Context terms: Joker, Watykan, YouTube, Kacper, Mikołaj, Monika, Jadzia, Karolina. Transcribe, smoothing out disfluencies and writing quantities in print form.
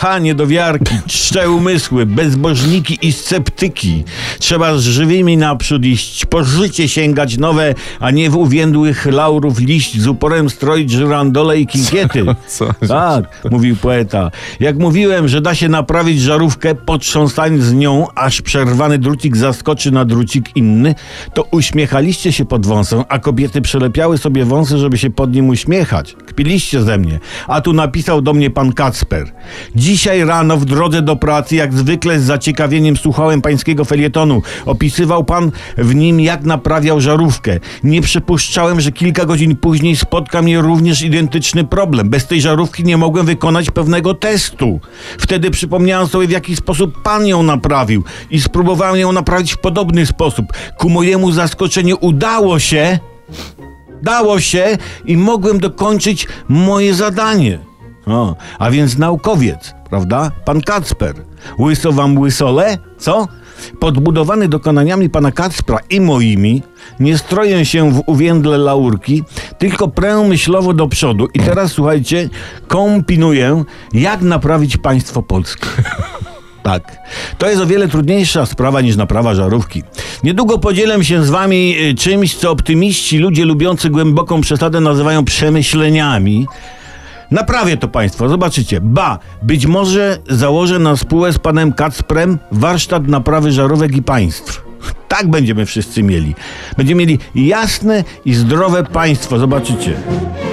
Ha, niedowiarki, czcze umysły, bezbożniki i sceptyki. Trzeba z żywymi naprzód iść, po życie sięgać nowe, a nie w uwiędłych laurów liść z uporem stroić żyrandole i kinkiety. Tak, mówił poeta. Jak mówiłem, że da się naprawić żarówkę, potrząsając z nią, aż przerwany drucik zaskoczy na drucik inny, to uśmiechaliście się pod wąsem, a kobiety przelepiały sobie wąsy, żeby się pod nim uśmiechać. Kpiliście ze mnie. A tu napisał do mnie pan Kacper. Dzisiaj rano w drodze do pracy, jak zwykle z zaciekawieniem słuchałem pańskiego felietonu. Opisywał pan w nim, jak naprawiał żarówkę. Nie przypuszczałem, że kilka godzin później spotka mnie również identyczny problem. Bez tej żarówki nie mogłem wykonać pewnego testu. Wtedy przypomniałem sobie, w jaki sposób pan ją naprawił i spróbowałem ją naprawić w podobny sposób. Ku mojemu zaskoczeniu udało się, i mogłem dokończyć moje zadanie. O, a więc naukowiec, prawda? Pan Kacper. Łyso wam łysole, co? Podbudowany dokonaniami pana Kacpra i moimi, nie stroję się w uwiędle laurki, tylko prę myślowo do przodu. I teraz, słuchajcie, kombinuję, jak naprawić państwo polskie. Tak. To jest o wiele trudniejsza sprawa niż naprawa żarówki. Niedługo podzielę się z wami czymś, co optymiści, ludzie lubiący głęboką przesadę nazywają przemyśleniami. Naprawię to państwo, zobaczycie. Ba, być może założę na spółę z panem Kacprem warsztat naprawy żarówek i państw. Tak będziemy wszyscy mieli. Będziemy mieli jasne i zdrowe państwo, zobaczycie.